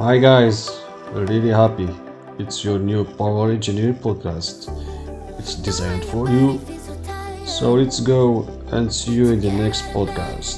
Hi guys, really happy. It's your new Power Engineer podcast. It's designed for you. So let's go and see you in the next podcast.